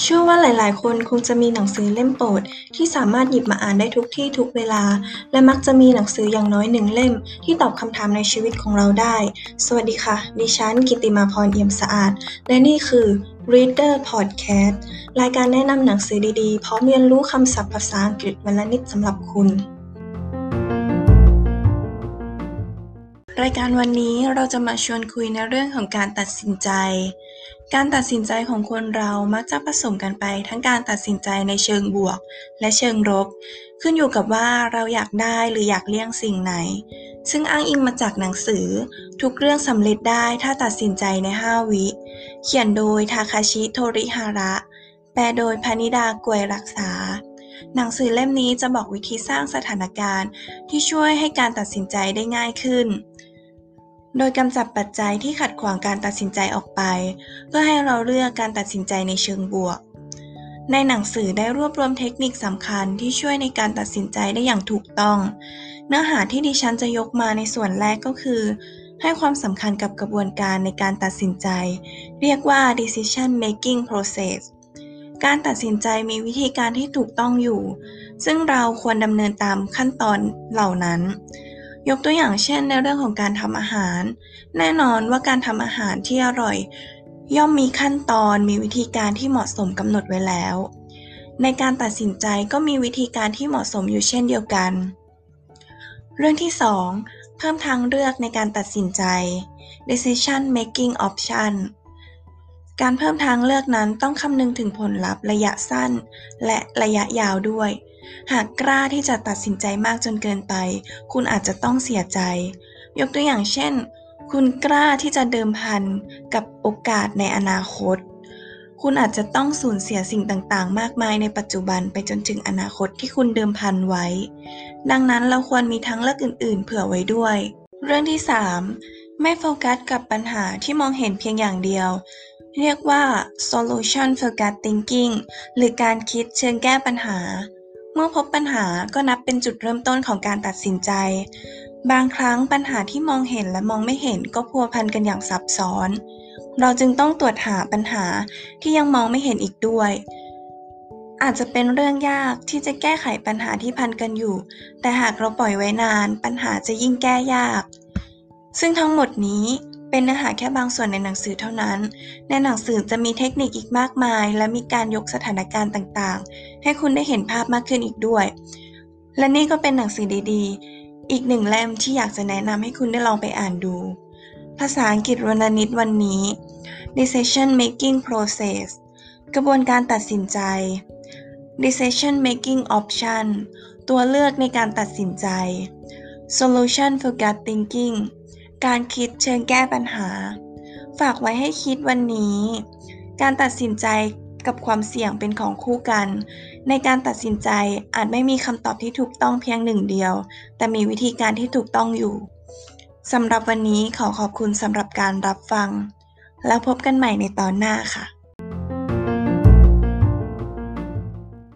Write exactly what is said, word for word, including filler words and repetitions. เชื่อว่าหลายๆคนคงจะมีหนังสือเล่มโปรดที่สามารถหยิบมาอ่านได้ทุกที่ทุกเวลาและมักจะมีหนังสืออย่างน้อยหนึ่งเล่มที่ตอบคำถามในชีวิตของเราได้สวัสดีค่ะดิฉันกิตติมาพรเอี่ยมสะอาดและนี่คือ Reader Podcast รายการแนะนำหนังสือดีๆพร้อมเรียนรู้คำศัพท์ภาษาอังกฤษวันละนิดสำหรับคุณรายการวันนี้เราจะมาชวนคุยในเรื่องของการตัดสินใจการตัดสินใจของคนเรามักจะผสมกันไปทั้งการตัดสินใจในเชิงบวกและเชิงลบขึ้นอยู่กับว่าเราอยากได้หรืออยากเลี่ยงสิ่งไหนซึ่งอ้างอิงมาจากหนังสือทุกเรื่องสำเร็จได้ถ้าตัดสินใจในห้าวิเขียนโดยทาคาชิโทริฮาระแปลโดยพนิดากวยรักษาหนังสือเล่มนี้จะบอกวิธีสร้างสถานการณ์ที่ช่วยให้การตัดสินใจได้ง่ายขึ้นโดยกำจัดปัจจัยที่ขัดขวางการตัดสินใจออกไปเพื่อให้เราเลือกการตัดสินใจในเชิงบวกในหนังสือได้รวบรวมเทคนิคสำคัญที่ช่วยในการตัดสินใจได้อย่างถูกต้องเนื้อหาที่ดิฉันจะยกมาในส่วนแรกก็คือให้ความสำคัญกับกระบวนการในการตัดสินใจเรียกว่า decision making process การตัดสินใจมีวิธีการที่ถูกต้องอยู่ซึ่งเราควรดำเนินตามขั้นตอนเหล่านั้นยกตัวอย่างเช่นในเรื่องของการทำอาหารแน่นอนว่าการทำอาหารที่อร่อยย่อมมีขั้นตอนมีวิธีการที่เหมาะสมกำหนดไว้แล้วในการตัดสินใจก็มีวิธีการที่เหมาะสมอยู่เช่นเดียวกันเรื่องที่สองเพิ่มทางเลือกในการตัดสินใจ decision making option การเพิ่มทางเลือกนั้นต้องคำนึงถึงผลลัพธ์ระยะสั้นและระยะยาวด้วยหากกล้าที่จะตัดสินใจมากจนเกินไปคุณอาจจะต้องเสียใจยกตัวอย่างเช่นคุณกล้าที่จะเดิมพันกับโอกาสในอนาคตคุณอาจจะต้องสูญเสียสิ่งต่างๆมากมายในปัจจุบันไปจนถึงอนาคตที่คุณเดิมพันไว้ดังนั้นเราควรมีทางเลือกอื่นๆเผื่อไว้ด้วยเรื่องที่สามไม่โฟกัสกับปัญหาที่มองเห็นเพียงอย่างเดียวเรียกว่า solution focused thinking หรือการคิดเชิงแก้ปัญหาเมื่อพบปัญหาก็นับเป็นจุดเริ่มต้นของการตัดสินใจบางครั้งปัญหาที่มองเห็นและมองไม่เห็นก็พัวพันกันอย่างซับซ้อนเราจึงต้องตรวจหาปัญหาที่ยังมองไม่เห็นอีกด้วยอาจจะเป็นเรื่องยากที่จะแก้ไขปัญหาที่พันกันอยู่แต่หากเราปล่อยไว้นานปัญหาจะยิ่งแก้ยากซึ่งทั้งหมดนี้เป็นเนื้อหาแค่บางส่วนในหนังสือเท่านั้นในหนังสือจะมีเทคนิคอีกมากมายและมีการยกสถานการณ์ต่างๆให้คุณได้เห็นภาพมากขึ้นอีกด้วยและนี่ก็เป็นหนังสือดีๆอีกหนึ่งเล่มที่อยากจะแนะนำให้คุณได้ลองไปอ่านดูภาษาอังกฤษวรรณนิตวันนี้ Decision Making Process กระบวนการตัดสินใจ Decision Making Option ตัวเลือกในการตัดสินใจ Solution Focused Thinkingการคิดเชิงแก้ปัญหาฝากไว้ให้คิดวันนี้การตัดสินใจกับความเสี่ยงเป็นของคู่กันในการตัดสินใจอาจไม่มีคำตอบที่ถูกต้องเพียงหนึ่งเดียวแต่มีวิธีการที่ถูกต้องอยู่สำหรับวันนี้ขอขอบคุณสำหรับการรับฟังแล้วพบกันใหม่ในตอนหน้าค่ะ